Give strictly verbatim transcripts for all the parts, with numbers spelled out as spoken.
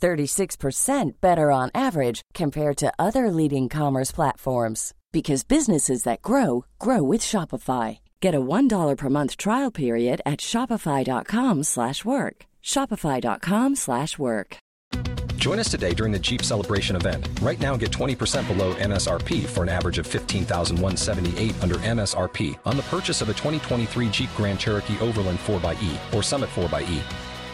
thirty-six percent better on average compared to other leading commerce platforms. Because businesses that grow, grow with Shopify. Get a one dollar per month trial period at shopify.com slash work. Shopify.com slash work. Join us today during the Jeep Celebration event. Right now, get twenty percent below M S R P for an average of fifteen thousand one hundred seventy-eight dollars under M S R P on the purchase of a twenty twenty-three Jeep Grand Cherokee Overland four by E or Summit four by E.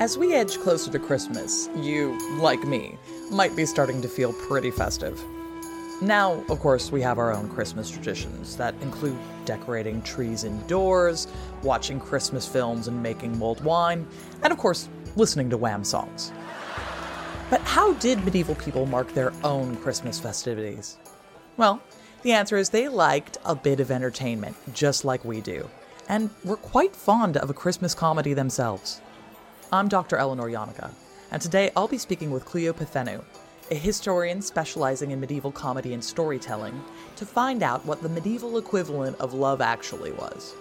As we edge closer to Christmas, you, like me, might be starting to feel pretty festive. Now, of course, we have our own Christmas traditions that include decorating trees indoors, watching Christmas films and making mulled wine, and of course, listening to Wham songs. But how did medieval people mark their own Christmas festivities? Well, the answer is they liked a bit of entertainment, just like we do, and were quite fond of a Christmas comedy themselves. I'm Doctor Eleanor Janega, and today I'll be speaking with Kleio Pethainou, a historian specializing in medieval comedy and storytelling, to find out what the medieval equivalent of love actually was.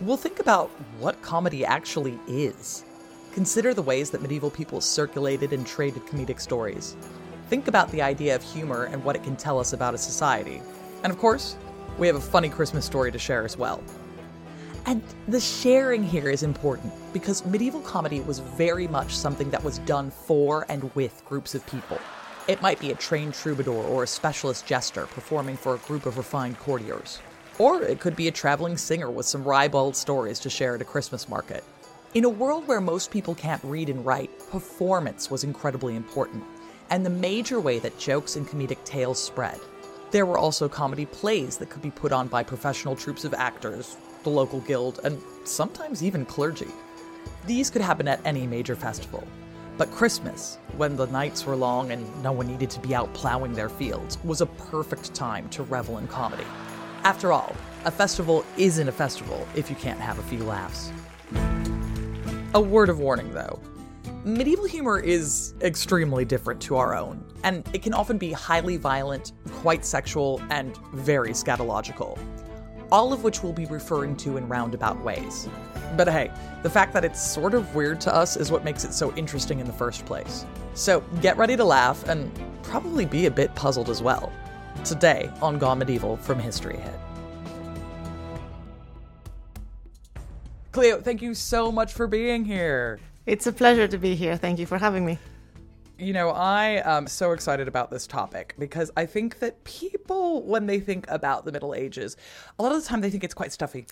We'll think about what comedy actually is. Consider the ways that medieval people circulated and traded comedic stories. Think about the idea of humor and what it can tell us about a society. And of course, we have a funny Christmas story to share as well. And the sharing here is important because medieval comedy was very much something that was done for and with groups of people. It might be a trained troubadour or a specialist jester performing for a group of refined courtiers. Or it could be a traveling singer with some ribald stories to share at a Christmas market. In a world where most people can't read and write, performance was incredibly important, and the major way that jokes and comedic tales spread. There were also comedy plays that could be put on by professional troupes of actors, the local guild, and sometimes even clergy. These could happen at any major festival. But Christmas, when the nights were long and no one needed to be out plowing their fields, was a perfect time to revel in comedy. After all, a festival isn't a festival if you can't have a few laughs. A word of warning, though. Medieval humor is extremely different to our own, and it can often be highly violent, quite sexual, and very scatological. All of which we'll be referring to in roundabout ways. But hey, the fact that it's sort of weird to us is what makes it so interesting in the first place. So get ready to laugh and probably be a bit puzzled as well. Today on Gone Medieval from History Hit. Kleio, thank you so much for being here. It's a pleasure to be here. Thank you for having me. You know, I am so excited about this topic because I think that people, when they think about the Middle Ages, a lot of the time they think it's quite stuffy.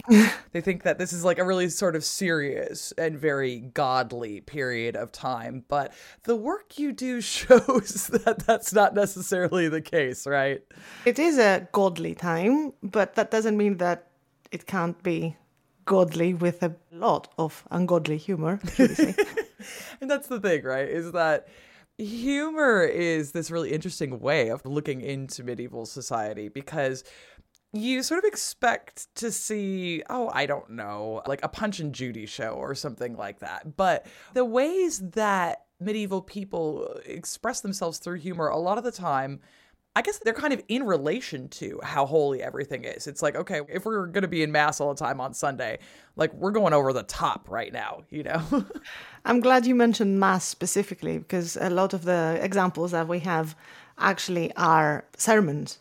They think that this is like a really sort of serious and very godly period of time. But the work you do shows that that's not necessarily the case, right? It is a godly time, but that doesn't mean that it can't be godly with a lot of ungodly humor. And that's the thing, right, is that humor is this really interesting way of looking into medieval society because you sort of expect to see, oh, I don't know, like a Punch and Judy show or something like that. But the ways that medieval people express themselves through humor, a lot of the time, I guess they're kind of in relation to how holy everything is. It's like, okay, if we're going to be in mass all the time on Sunday, like we're going over the top right now, you know? I'm glad you mentioned mass specifically because a lot of the examples that we have actually are sermons.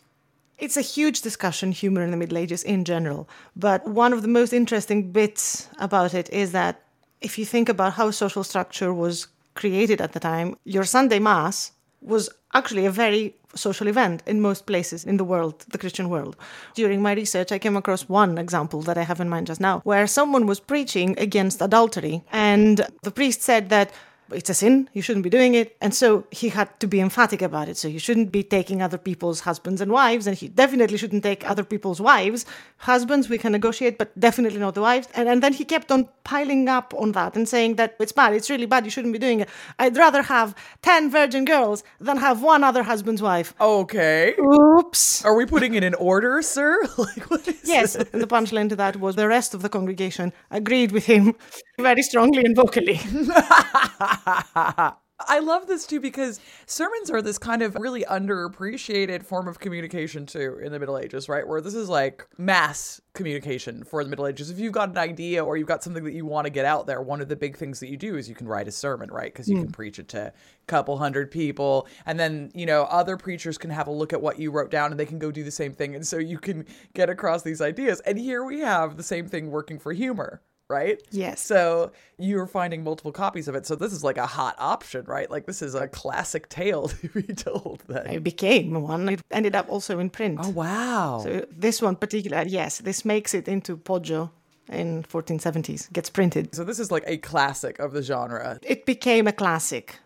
It's a huge discussion, humor in the Middle Ages in general. But one of the most interesting bits about it is that if you think about how social structure was created at the time, your Sunday mass was actually a very social event in most places in the world, the Christian world. During my research, I came across one example that I have in mind just now, where someone was preaching against adultery, and the priest said that it's a sin, you shouldn't be doing it, and so he had to be emphatic about it. So you shouldn't be taking other people's husbands and wives, and he definitely shouldn't take other people's wives. Husbands, we can negotiate, but definitely not the wives. And, and then he kept on piling up on that and saying that it's bad, it's really bad, you shouldn't be doing it. I'd rather have ten virgin girls than have one other husband's wife. Okay. Oops. Are we putting it in order, sir? Like, what is Yes, this? And the punchline to that was the rest of the congregation agreed with him very strongly and vocally. I love this too, because sermons are this kind of really underappreciated form of communication too in the Middle Ages, right? Where this is like mass communication for the Middle Ages. If you've got an idea or you've got something that you want to get out there, one of the big things that you do is you can write a sermon, right? Because you mm. can preach it to a couple hundred people. And then, you know, other preachers can have a look at what you wrote down and they can go do the same thing. And so you can get across these ideas. And here we have the same thing working for humor. Right? Yes. So you're finding multiple copies of it. So this is like a hot option, right? Like this is a classic tale to be told. Then. It became one. It ended up also in print. Oh, wow. So this one particular, yes, this makes it into Poggio in fourteen seventies, gets printed. So this is like a classic of the genre. It became a classic.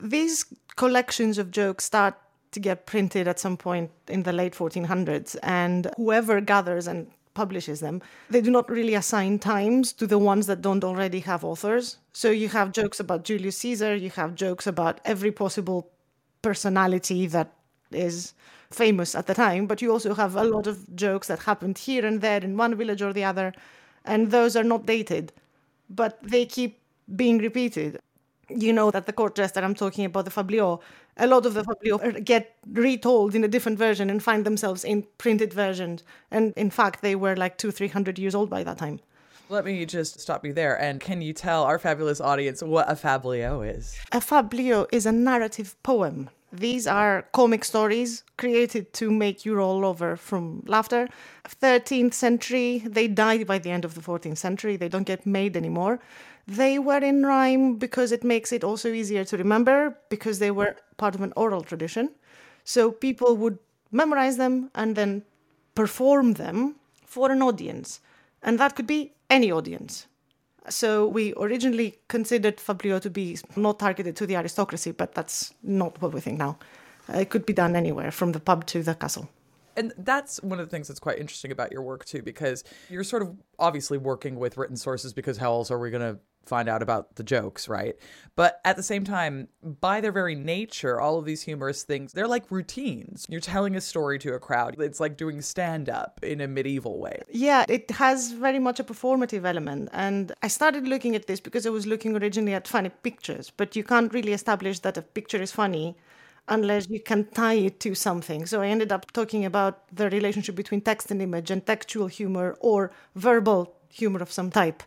These collections of jokes start to get printed at some point in the late fourteen hundreds, and whoever gathers and publishes them, they do not really assign times to the ones that don't already have authors. So you have jokes about Julius Caesar, you have jokes about every possible personality that is famous at the time, but you also have a lot of jokes that happened here and there in one village or the other, and those are not dated, but they keep being repeated. You know that the court jester, I'm talking about the fabliaux, a lot of the fabliaux get retold in a different version and find themselves in printed versions. And in fact, they were like two, three hundred years old by that time. Let me just stop you there. And can you tell our fabulous audience what a fabliau is? A fabliau is a narrative poem. These are comic stories created to make you roll over from laughter. thirteenth century, they died by the end of the fourteenth century. They don't get made anymore. They were in rhyme because it makes it also easier to remember, because they were part of an oral tradition. So people would memorize them and then perform them for an audience. And that could be any audience. So we originally considered fabliaux to be not targeted to the aristocracy, but that's not what we think now. It could be done anywhere, from the pub to the castle. And that's one of the things that's quite interesting about your work, too, because you're sort of obviously working with written sources, because how else are we going to find out about the jokes, right? But at the same time, by their very nature, all of these humorous things, they're like routines. You're telling a story to a crowd. It's like doing stand-up in a medieval way. Yeah, it has very much a performative element. And I started looking at this because I was looking originally at funny pictures, but you can't really establish that a picture is funny unless you can tie it to something. So I ended up talking about the relationship between text and image and textual humor or verbal humor of some type,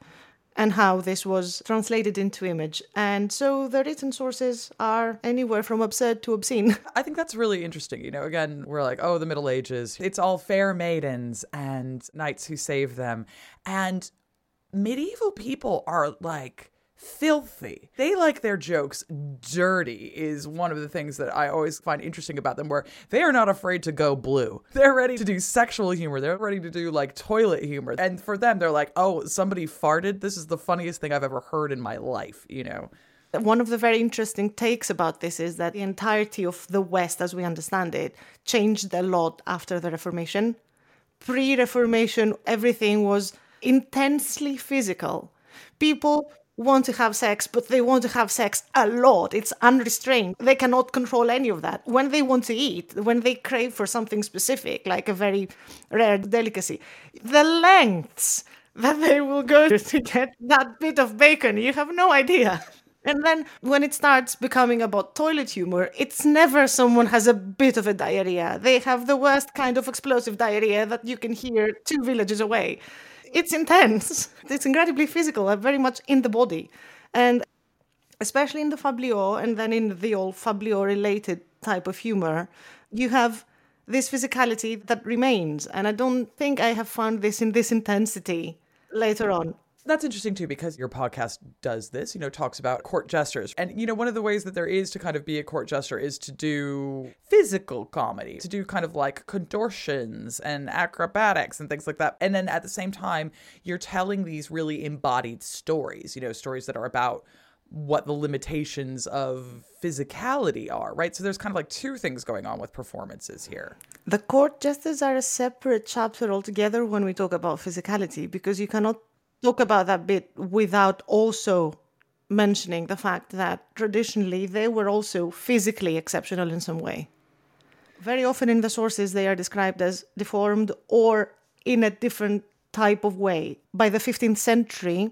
and how this was translated into image. And so the written sources are anywhere from absurd to obscene. I think that's really interesting. You know, again, we're like, oh, the Middle Ages. It's all fair maidens and knights who save them. And medieval people are like filthy. They like their jokes dirty is one of the things that I always find interesting about them, where they are not afraid to go blue. They're ready to do sexual humor. They're ready to do like toilet humor. And for them, they're like, oh, somebody farted. This is the funniest thing I've ever heard in my life, you know. One of the very interesting takes about this is that the entirety of the West, as we understand it, changed a lot after the Reformation. Pre-Reformation, everything was intensely physical. People want to have sex, but they want to have sex a lot. It's unrestrained. They cannot control any of that. When they want to eat, when they crave for something specific, like a very rare delicacy, the lengths that they will go to get that bit of bacon, you have no idea. And then when it starts becoming about toilet humor, it's never someone has a bit of a diarrhea. They have the worst kind of explosive diarrhea that you can hear two villages away. It's intense. It's incredibly physical, very much in the body. And especially in the fabliaux, and then in the old fabliaux-related type of humor, you have this physicality that remains. And I don't think I have found this in this intensity later on. That's interesting too, because your podcast does this, you know, talks about court jesters. And, you know, one of the ways that there is to kind of be a court jester is to do physical comedy, to do kind of like contortions and acrobatics and things like that. And then at the same time, you're telling these really embodied stories, you know, stories that are about what the limitations of physicality are, right? So there's kind of like two things going on with performances here. The court jesters are a separate chapter altogether when we talk about physicality, because you cannot talk about that bit without also mentioning the fact that traditionally they were also physically exceptional in some way. Very often in the sources, they are described as deformed or in a different type of way. By the fifteenth century,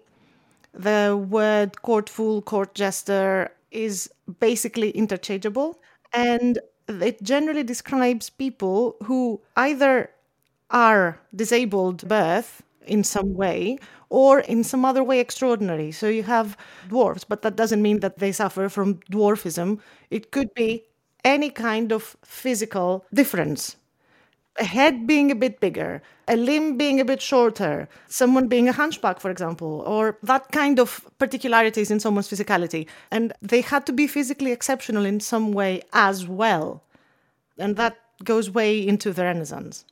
the word court fool, court jester is basically interchangeable. And it generally describes people who either are disabled at birth in some way, or in some other way extraordinary. So you have dwarves, but that doesn't mean that they suffer from dwarfism. It could be any kind of physical difference. A head being a bit bigger, a limb being a bit shorter, someone being a hunchback, for example, or that kind of particularities in someone's physicality. And they had to be physically exceptional in some way as well. And that goes way into the Renaissance.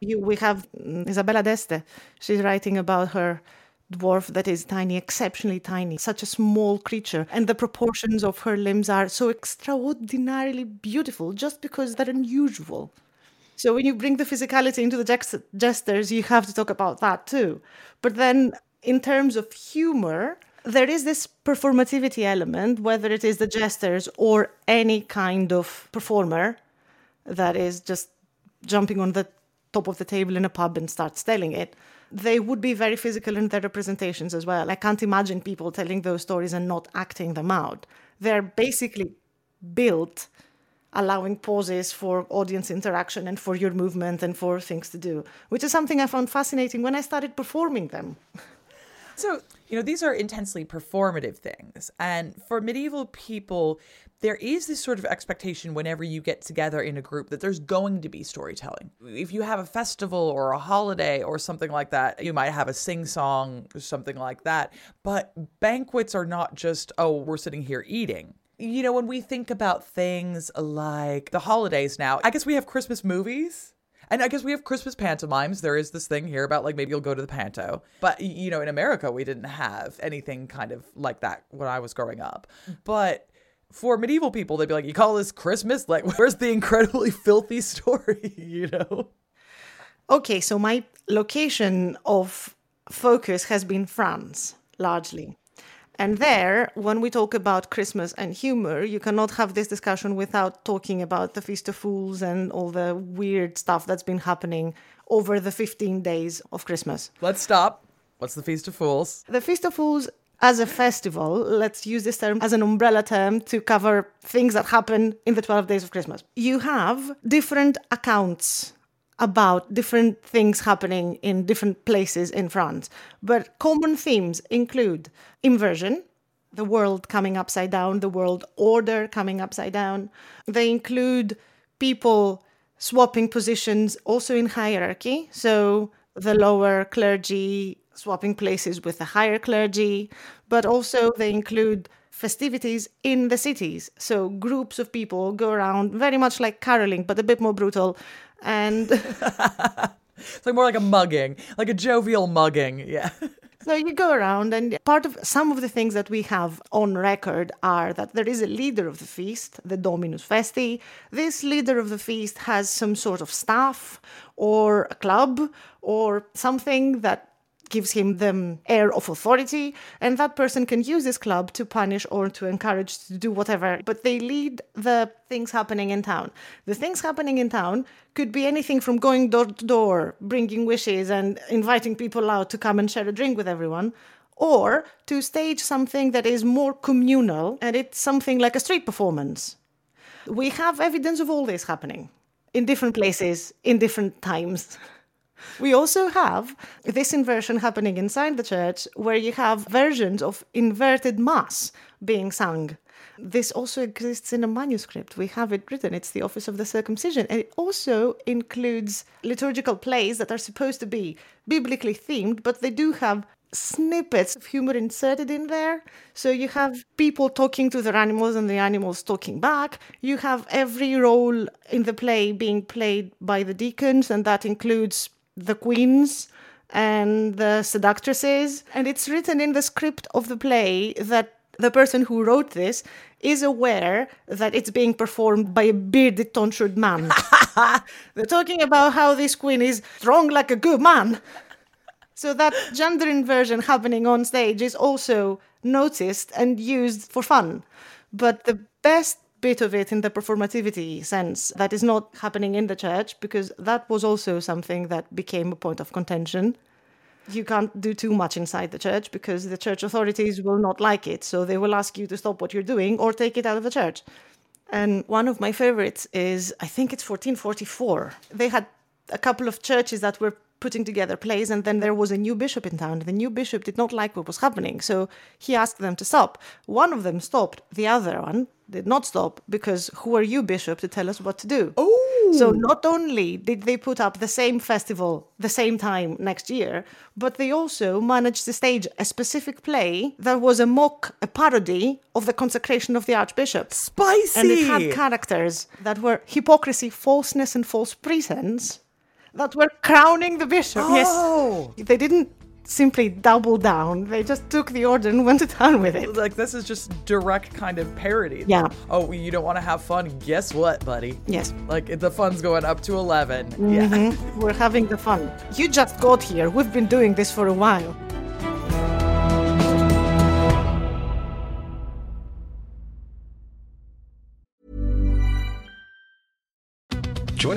You, we have Isabella d'Este. She's writing about her dwarf that is tiny, exceptionally tiny, such a small creature. And the proportions of her limbs are so extraordinarily beautiful just because they're unusual. So when you bring the physicality into the jesters, you have to talk about that too. But then in terms of humor, there is this performativity element, whether it is the jesters or any kind of performer that is just jumping on the top of the table in a pub and starts telling it, they would be very physical in their representations as well. I can't imagine people telling those stories and not acting them out. They're basically built allowing pauses for audience interaction and for your movement and for things to do, which is something I found fascinating when I started performing them. So, you know, these are intensely performative things. And for medieval people, there is this sort of expectation whenever you get together in a group that there's going to be storytelling. If you have a festival or a holiday or something like that, you might have a sing-song or something like that. But banquets are not just, oh, we're sitting here eating. You know, when we think about things like the holidays now, I guess we have Christmas movies. And I guess we have Christmas pantomimes. There is this thing here about like maybe you'll go to the panto. But, you know, in America, we didn't have anything kind of like that when I was growing up. But for medieval people, they'd be like, you call this Christmas? Like, where's the incredibly filthy story, you know? Okay, so my location of focus has been France, largely. And there, when we talk about Christmas and humor, you cannot have this discussion without talking about the Feast of Fools and all the weird stuff that's been happening over the fifteen days of Christmas. Let's stop. What's the Feast of Fools? The Feast of Fools as a festival, let's use this term as an umbrella term to cover things that happen in the twelve days of Christmas. You have different accounts about different things happening in different places in France. But common themes include inversion, the world coming upside down, the world order coming upside down. They include people swapping positions also in hierarchy. So the lower clergy swapping places with the higher clergy, but also they include festivities in the cities. So groups of people go around very much like caroling, but a bit more brutal. And it's like more like a mugging, like a jovial mugging. Yeah. So you go around, and part of some of the things that we have on record are that there is a leader of the feast, the Dominus Festi. This leader of the feast has some sort of staff or a club or something that gives him the air of authority, and that person can use this club to punish or to encourage to do whatever, but they lead the things happening in town. The things happening in town could be anything from going door to door, bringing wishes and inviting people out to come and share a drink with everyone, or to stage something that is more communal, and it's something like a street performance. We have evidence of all this happening in different places, in different times. We also have this inversion happening inside the church, where you have versions of inverted mass being sung. This also exists in a manuscript. We have it written. It's the Office of the Circumcision. And it also includes liturgical plays that are supposed to be biblically themed, but they do have snippets of humor inserted in there. So you have people talking to their animals and the animals talking back. You have every role in the play being played by the deacons, and that includes the queens and the seductresses. And it's written in the script of the play that the person who wrote this is aware that it's being performed by a bearded, tonsured man. They're talking about how this queen is strong like a good man. So that gender inversion happening on stage is also noticed and used for fun. But the best bit of it in the performativity sense, that is not happening in the church, because that was also something that became a point of contention. You can't do too much inside the church because the church authorities will not like it. So they will ask you to stop what you're doing or take it out of the church. And one of my favorites is, I think it's fourteen forty-four. They had a couple of churches that were putting together plays, and then there was a new bishop in town. The new bishop did not like what was happening, so he asked them to stop. One of them stopped. The other one did not stop, because who are you, bishop, to tell us what to do? Oh! So not only did they put up the same festival the same time next year, but they also managed to stage a specific play that was a mock, a parody of the consecration of the archbishop. Spicy! And it had characters that were hypocrisy, falseness, and false pretense that were crowning the bishop. Oh. Yes. They didn't simply double down. They just took the order and went to town with it. Like, this is just direct kind of parody. Yeah. Oh, you don't want to have fun? Guess what, buddy? Yes. Like, the fun's going up to eleven. Mm-hmm. Yeah. We're having the fun. You just got here. We've been doing this for a while. Join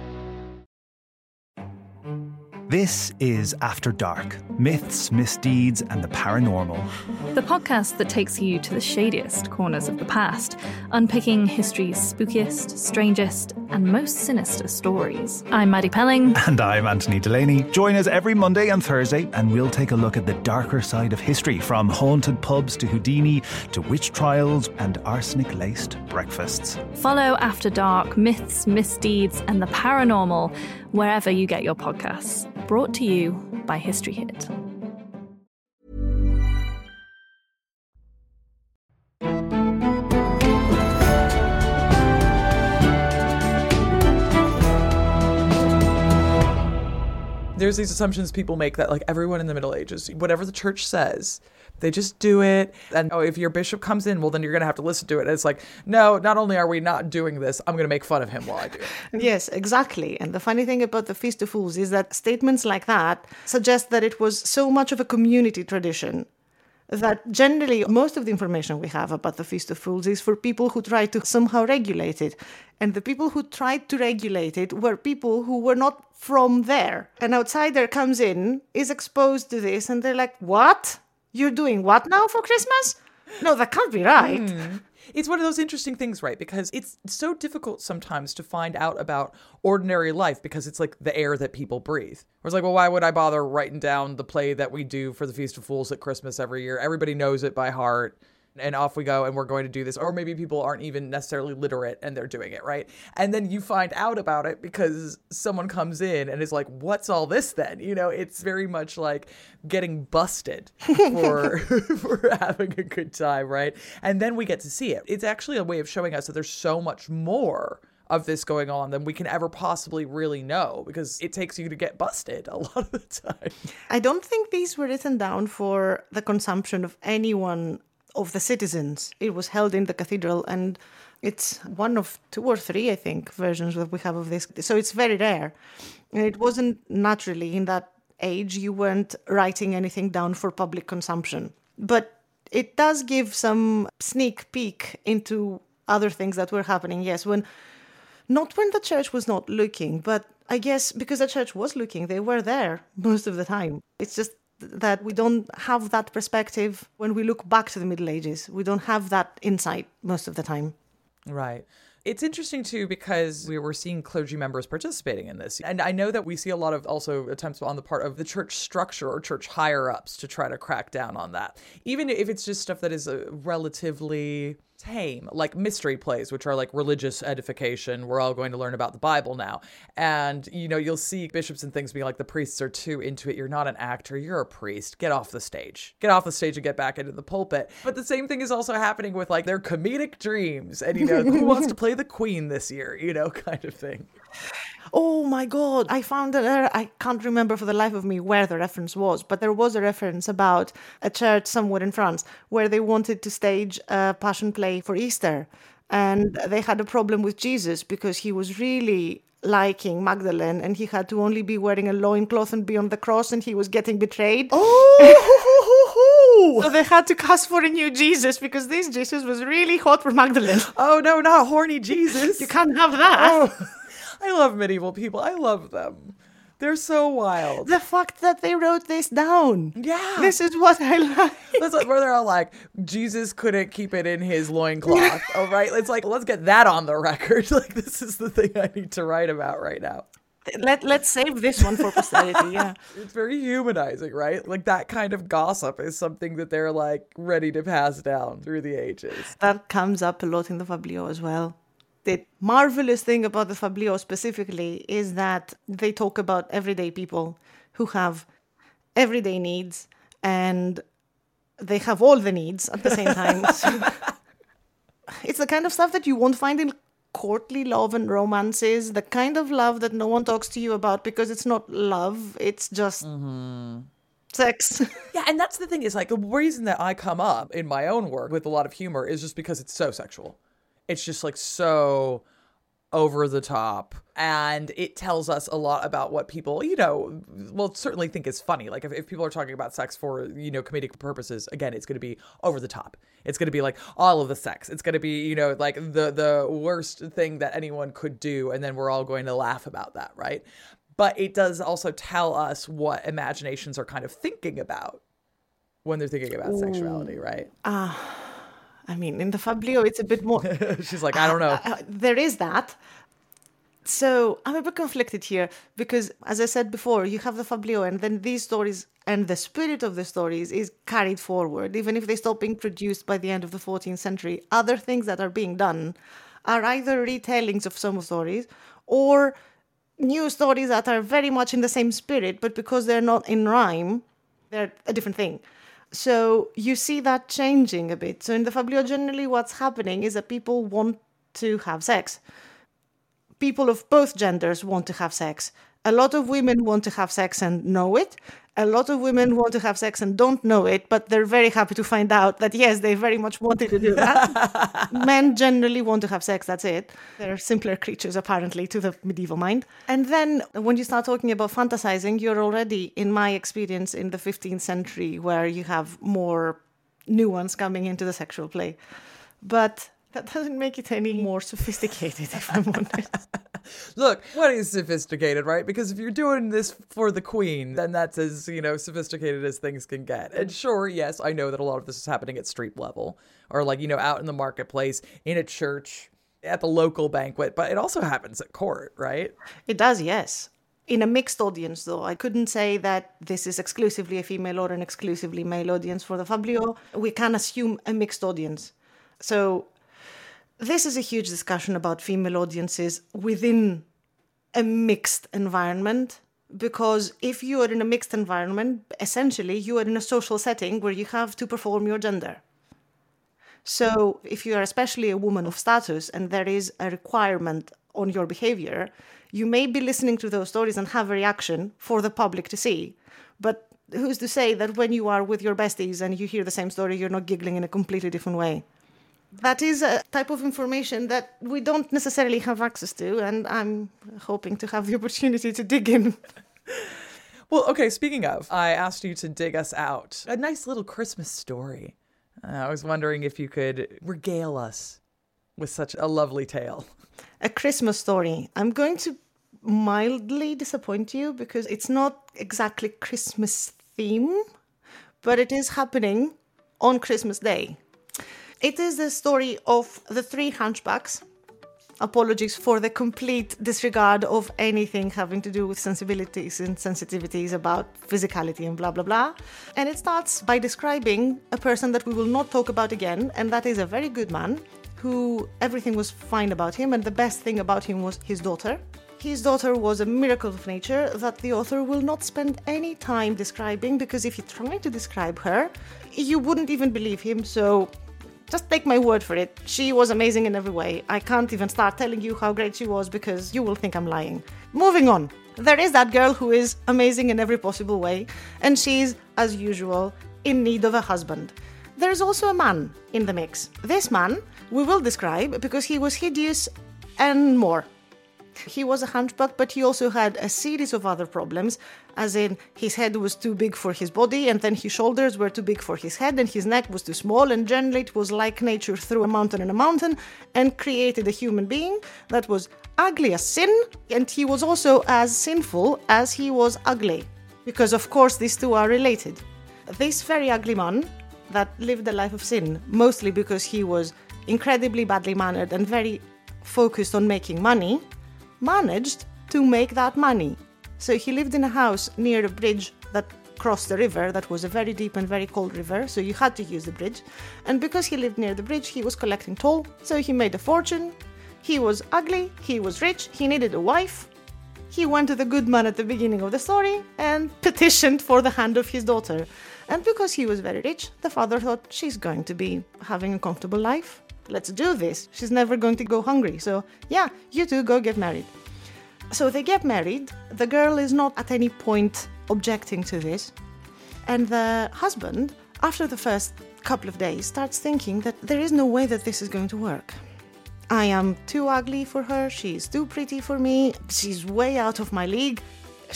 This is After Dark, Myths, Misdeeds, and the Paranormal. The podcast that takes you to the shadiest corners of the past, unpicking history's spookiest, strangest, and most sinister stories. I'm Maddie Pelling. And I'm Anthony Delaney. Join us every Monday and Thursday, and we'll take a look at the darker side of history, from haunted pubs to Houdini, to witch trials and arsenic-laced breakfasts. Follow After Dark, Myths, Misdeeds, and the Paranormal wherever you get your podcasts. Brought to you by History Hit. There's these assumptions people make that, like, everyone in the Middle Ages, whatever the church says, they just do it. And, oh, if your bishop comes in, well, then you're going to have to listen to it. And it's like, no, not only are we not doing this, I'm going to make fun of him while I do it. Yes, exactly. And the funny thing about the Feast of Fools is that statements like that suggest that it was so much of a community tradition that generally most of the information we have about the Feast of Fools is for people who try to somehow regulate it. And the people who tried to regulate it were people who were not from there. An outsider comes in, is exposed to this, and they're like, what? You're doing what now for Christmas? No, that can't be right. Mm. It's one of those interesting things, right? Because it's so difficult sometimes to find out about ordinary life, because it's like the air that people breathe. Or it's like, well, why would I bother writing down the play that we do for the Feast of Fools at Christmas every year? Everybody knows it by heart, and off we go, and we're going to do this. Or maybe people aren't even necessarily literate and they're doing it, right? And then you find out about it because someone comes in and is like, what's all this then? You know, it's very much like getting busted for, for having a good time, right? And then we get to see it. It's actually a way of showing us that there's so much more of this going on than we can ever possibly really know, because it takes you to get busted a lot of the time. I don't think these were written down for the consumption of anyone of the citizens. It was held in the cathedral, and it's one of two or three, I think, versions that we have of this. So it's very rare. And it wasn't naturally, in that age, you weren't writing anything down for public consumption. But it does give some sneak peek into other things that were happening. Yes, when not when the church was not looking, but I guess because the church was looking, they were there most of the time. It's just that we don't have that perspective when we look back to the Middle Ages. We don't have that insight most of the time. Right. It's interesting, too, because we were seeing clergy members participating in this. And I know that we see a lot of also attempts on the part of the church structure or church higher-ups to try to crack down on that, even if it's just stuff that is a relatively tame, like mystery plays, which are like religious edification. We're all going to learn about the Bible now. And, you know, you'll see bishops and things being like, the priests are too into it. You're not an actor. You're a priest. Get off the stage. Get off the stage and get back into the pulpit. But the same thing is also happening with like their comedic dreams. And, you know, who wants to play the queen this year, you know, kind of thing. Oh my God. I found an error. I can't remember for the life of me where the reference was, but there was a reference about a church somewhere in France where they wanted to stage a passion play for Easter. And they had a problem with Jesus because he was really liking Magdalene and he had to only be wearing a loincloth and be on the cross and he was getting betrayed. Oh! So they had to cast for a new Jesus because this Jesus was really hot for Magdalene. Oh no, not horny Jesus. You can't have that. Oh. I love medieval people. I love them. They're so wild. The fact that they wrote this down. Yeah. This is what I like. That's what, where they're all like, Jesus couldn't keep it in his loincloth. All right. It's like, let's get that on the record. Like, this is the thing I need to write about right now. Let, let's save this one for posterity, yeah. It's very humanizing, right? Like that kind of gossip is something that they're like ready to pass down through the ages. That comes up a lot in the Fabliaux as well. The marvelous thing about the Fabliaux specifically is that they talk about everyday people who have everyday needs and they have all the needs at the same time. So it's the kind of stuff that you won't find in courtly love and romances, the kind of love that no one talks to you about because it's not love, it's just... Mm-hmm. Sex. Yeah, and that's the thing is like the reason that I come up in my own work with a lot of humor is just because it's so sexual. It's just like so over the top. And it tells us a lot about what people, you know, well, certainly think is funny. Like if, if people are talking about sex for, you know, comedic purposes, again, it's going to be over the top. It's going to be like all of the sex. It's going to be, you know, like the, the worst thing that anyone could do. And then we're all going to laugh about that, right? But it does also tell us what imaginations are kind of thinking about when they're thinking about Ooh. Sexuality, right? Ah. Uh. I mean, in the Fabliaux, it's a bit more... She's like, I don't know. Uh, uh, there is that. So I'm a bit conflicted here because, as I said before, you have the Fabliaux and then these stories and the spirit of the stories is carried forward. Even if they stop being produced by the end of the fourteenth century, other things that are being done are either retellings of some stories or new stories that are very much in the same spirit, but because they're not in rhyme, they're a different thing. So you see that changing a bit. So in the Fabliaux, generally what's happening is that people want to have sex. People of both genders want to have sex. A lot of women want to have sex and know it. A lot of women want to have sex and don't know it, but they're very happy to find out that, yes, they very much wanted to do that. Men generally want to have sex, that's it. They're simpler creatures, apparently, to the medieval mind. And then when you start talking about fantasizing, you're already, in my experience, in the fifteenth century, where you have more nuance coming into the sexual play. But... that doesn't make it any more sophisticated, if I'm honest. Look, what is sophisticated, right? Because if you're doing this for the queen, then that's as, you know, sophisticated as things can get. And sure, yes, I know that a lot of this is happening at street level or like, you know, out in the marketplace, in a church, at the local banquet. But it also happens at court, right? It does, yes. In a mixed audience, though, I couldn't say that this is exclusively a female or an exclusively male audience for the Fabliaux. We can assume a mixed audience. So... this is a huge discussion about female audiences within a mixed environment, because if you are in a mixed environment, essentially you are in a social setting where you have to perform your gender. So if you are especially a woman of status and there is a requirement on your behavior, you may be listening to those stories and have a reaction for the public to see. But who's to say that when you are with your besties and you hear the same story, you're not giggling in a completely different way? That is a type of information that we don't necessarily have access to, and I'm hoping to have the opportunity to dig in. Well, okay, speaking of, I asked you to dig us out a nice little Christmas story. Uh, I was wondering if you could regale us with such a lovely tale. A Christmas story. I'm going to mildly disappoint you because it's not exactly Christmas theme, but it is happening on Christmas Day. It is the story of the three hunchbacks. Apologies for the complete disregard of anything having to do with sensibilities and sensitivities about physicality and blah, blah, blah. And it starts by describing a person that we will not talk about again, and that is a very good man who everything was fine about him, and the best thing about him was his daughter. His daughter was a miracle of nature that the author will not spend any time describing, because if you try to describe her, you wouldn't even believe him, so... just take my word for it. She was amazing in every way. I can't even start telling you how great she was because you will think I'm lying. Moving on. There is that girl who is amazing in every possible way, and she's, as usual, in need of a husband. There's also a man in the mix. This man we will describe because he was hideous and more. He was a hunchback, but he also had a series of other problems, as in his head was too big for his body, and then his shoulders were too big for his head, and his neck was too small, and generally it was like nature threw a mountain and a mountain and created a human being that was ugly as sin, and he was also as sinful as he was ugly, because of course these two are related. This very ugly man that lived a life of sin, mostly because he was incredibly badly mannered and very focused on making money, managed to make that money. So he lived in a house near a bridge that crossed the river, that was a very deep and very cold river, so you had to use the bridge. And because he lived near the bridge, he was collecting toll, so he made a fortune. He was ugly, he was rich, he needed a wife. He went to the good man at the beginning of the story and petitioned for the hand of his daughter. And because he was very rich, the father thought, she's going to be having a comfortable life. Let's do this. She's never going to go hungry. So yeah, you two go get married. So they get married. The girl is not at any point objecting to this. And the husband, after the first couple of days, starts thinking that there is no way that this is going to work. I am too ugly for her. She's too pretty for me. She's way out of my league.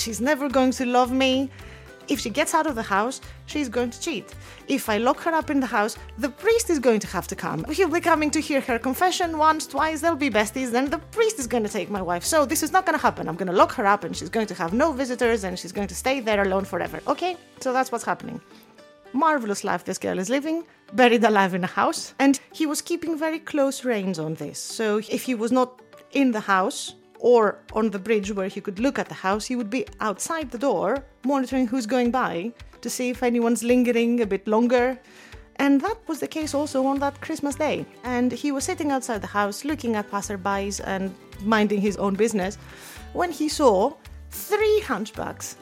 She's never going to love me. If she gets out of the house, she's going to cheat. If I lock her up in the house, the priest is going to have to come. He'll be coming to hear her confession once, twice, they'll be besties, then the priest is going to take my wife. So this is not going to happen. I'm going to lock her up and she's going to have no visitors and she's going to stay there alone forever. Okay, so that's what's happening. Marvelous life this girl is living, buried alive in a house. And he was keeping very close reins on this. So if he was not in the house, or on the bridge where he could look at the house, he would be outside the door, monitoring who's going by to see if anyone's lingering a bit longer. And that was the case also on that Christmas day. And he was sitting outside the house, looking at passerbys and minding his own business, when he saw three hunchbacks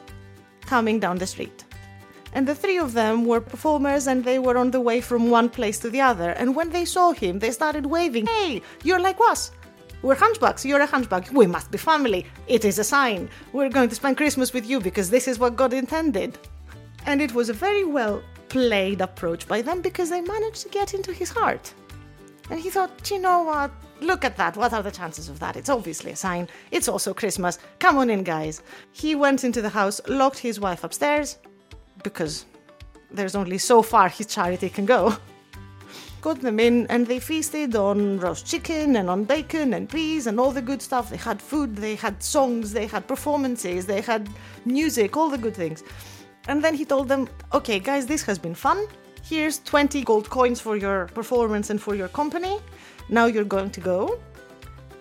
coming down the street. And the three of them were performers and they were on the way from one place to the other. And when they saw him, they started waving, "Hey, you're like us. We're hunchbacks, you're a hunchback, we must be family, it is a sign, we're going to spend Christmas with you because this is what God intended." And it was a very well played approach by them because they managed to get into his heart. And he thought, you know what, look at that, what are the chances of that? It's obviously a sign, it's also Christmas, come on in guys. He went into the house, locked his wife upstairs, because there's only so far his charity can go. Got them in and they feasted on roast chicken and on bacon and peas and all the good stuff. They had food, they had songs, they had performances, they had music, all the good things. And then he told them, okay guys, this has been fun. Here's twenty gold coins for your performance and for your company. Now you're going to go.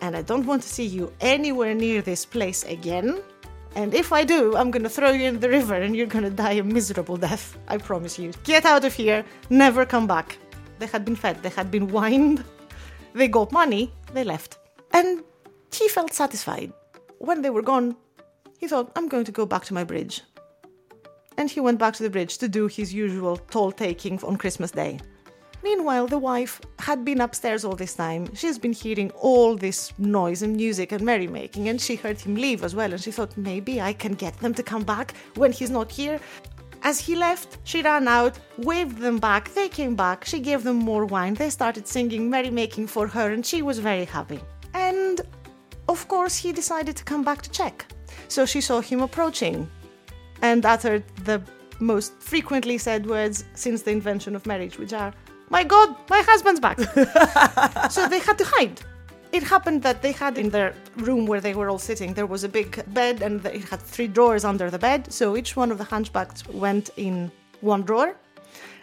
And I don't want to see you anywhere near this place again. And if I do, I'm going to throw you in the river and you're going to die a miserable death. I promise you. Get out of here. Never come back. They had been fed, they had been wined, they got money, they left. And he felt satisfied. When they were gone, he thought, I'm going to go back to my bridge. And he went back to the bridge to do his usual toll-taking on Christmas Day. Meanwhile, the wife had been upstairs all this time. She's been hearing all this noise and music and merrymaking, and she heard him leave as well, and she thought, maybe I can get them to come back when he's not here. As he left, she ran out, waved them back, they came back, she gave them more wine, they started singing merrymaking for her and she was very happy. And, of course, he decided to come back to check. So she saw him approaching and uttered the most frequently said words since the invention of marriage, which are, "My God, my husband's back!" So they had to hide. It happened that they had in their room where they were all sitting, there was a big bed and it had three drawers under the bed. So each one of the hunchbacks went in one drawer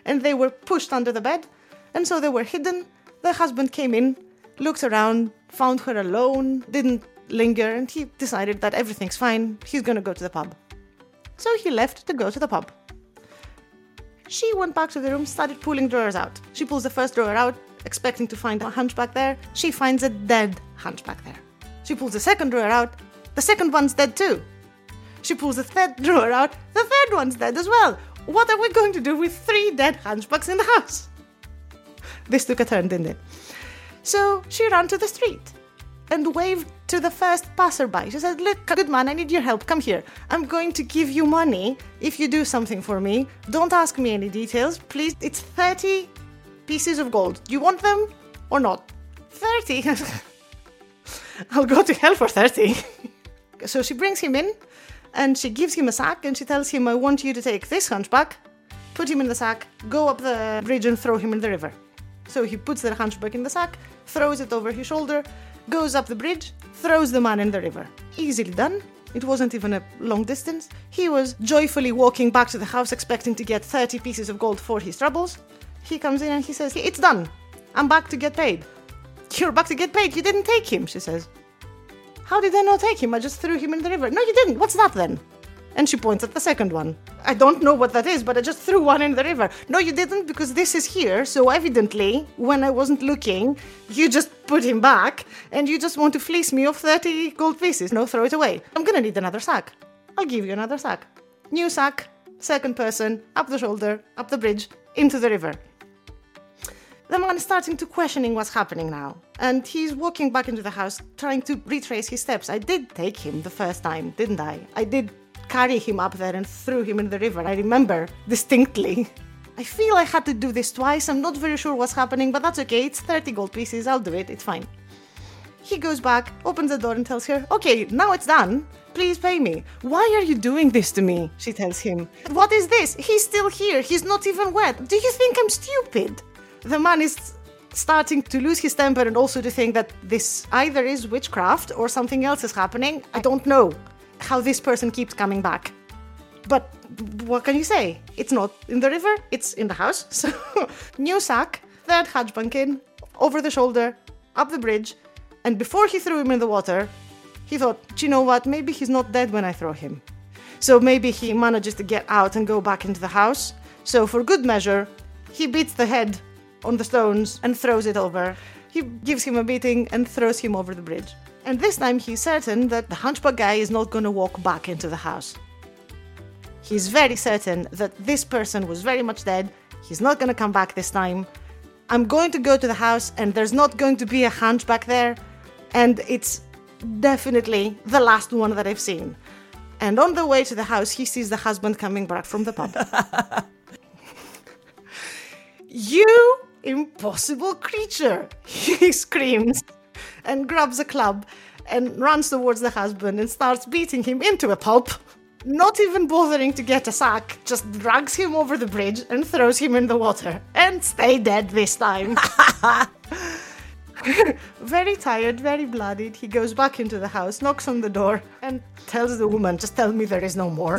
and they were pushed under the bed. And so they were hidden. The husband came in, looked around, found her alone, didn't linger, and he decided that everything's fine. He's going to go to the pub. So he left to go to the pub. She went back to the room, started pulling drawers out. She pulls the first drawer out, expecting to find a hunchback there. She finds a dead hunchback there. She pulls the second drawer out. The second one's dead too. She pulls the third drawer out. The third one's dead as well. What are we going to do with three dead hunchbacks in the house? This took a turn, didn't it? So she ran to the street and waved to the first passerby. She said, look, good man, I need your help. Come here. I'm going to give you money if you do something for me. Don't ask me any details, please. It's thirty pieces of gold. Do you want them or not? thirty. I'll go to hell for thirty. So she brings him in and she gives him a sack and she tells him, I want you to take this hunchback, put him in the sack, go up the bridge and throw him in the river. So he puts the hunchback in the sack, throws it over his shoulder, goes up the bridge, throws the man in the river. Easily done. It wasn't even a long distance. He was joyfully walking back to the house expecting to get thirty pieces of gold for his troubles. He comes in and he says, it's done. I'm back to get paid. You're back to get paid. You didn't take him, she says. How did I not take him? I just threw him in the river. No, you didn't. What's that then? And she points at the second one. I don't know what that is, but I just threw one in the river. No, you didn't, because this is here. So evidently, when I wasn't looking, you just put him back and you just want to fleece me of thirty gold pieces. No, throw it away. I'm going to need another sack. I'll give you another sack. New sack, second person, up the shoulder, up the bridge, into the river. The man is starting to questioning what's happening now. And he's walking back into the house, trying to retrace his steps. I did take him the first time, didn't I? I did carry him up there and threw him in the river. I remember distinctly. I feel I had to do this twice. I'm not very sure what's happening, but that's okay. It's thirty gold pieces. I'll do it. It's fine. He goes back, opens the door and tells her, okay, now it's done. Please pay me. Why are you doing this to me? She tells him. What is this? He's still here. He's not even wet. Do you think I'm stupid? The man is starting to lose his temper and also to think that this either is witchcraft or something else is happening. I don't know how this person keeps coming back. But what can you say? It's not in the river, it's in the house. So, new sack, third hunchback in, over the shoulder, up the bridge. And before he threw him in the water, he thought, do you know what? Maybe he's not dead when I throw him. So maybe he manages to get out and go back into the house. So for good measure, he beats the head on the stones and throws it over. He gives him a beating and throws him over the bridge. And this time he's certain that the hunchback guy is not going to walk back into the house. He's very certain that this person was very much dead. He's not going to come back this time. I'm going to go to the house and there's not going to be a hunchback there. And it's definitely the last one that I've seen. And on the way to the house, he sees the husband coming back from the pub. You impossible creature, he screams. And grabs a club and runs towards the husband and starts beating him into a pulp, not even bothering to get a sack, just drags him over the bridge and throws him in the water and stay dead this time. Very tired, very bloodied, he goes back into the house, knocks on the door and tells the woman, just tell me there is no more.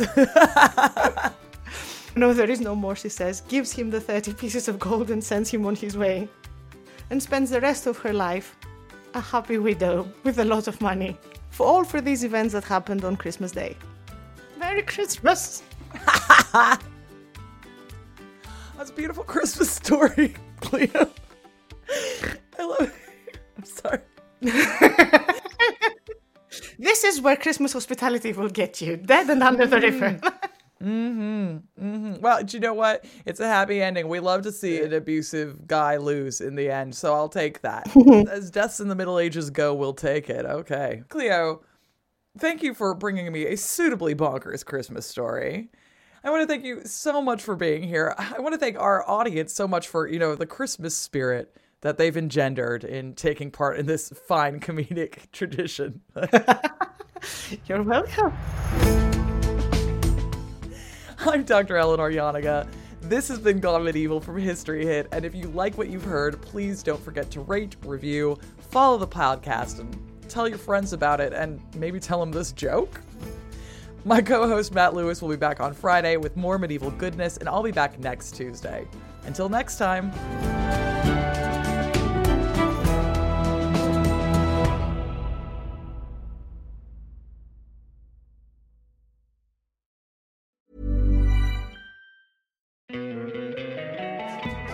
No, there is no more, she says, gives him the thirty pieces of gold and sends him on his way and spends the rest of her life a happy widow with a lot of money. For all for these events that happened on Christmas Day. Merry Christmas! That's a beautiful Christmas story, Kleio. I love it. I'm sorry. This is where Christmas hospitality will get you, dead and under the river. Mm-hmm. Mm-hmm. Well, do you know what? It's a happy ending. We love to see an abusive guy lose in the end, so I'll take that. As deaths in the Middle Ages go, we'll take it. Okay. Kleio, thank you for bringing me a suitably bonkers Christmas story. I want to thank you so much for being here. I want to thank our audience so much for, you know, the Christmas spirit that they've engendered in taking part in this fine comedic tradition. You're welcome. I'm Doctor Eleanor Janega. This has been Gone Medieval from History Hit, and if you like what you've heard, please don't forget to rate, review, follow the podcast, and tell your friends about it, and maybe tell them this joke? My co-host Matt Lewis will be back on Friday with more medieval goodness, and I'll be back next Tuesday. Until next time.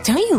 Don't you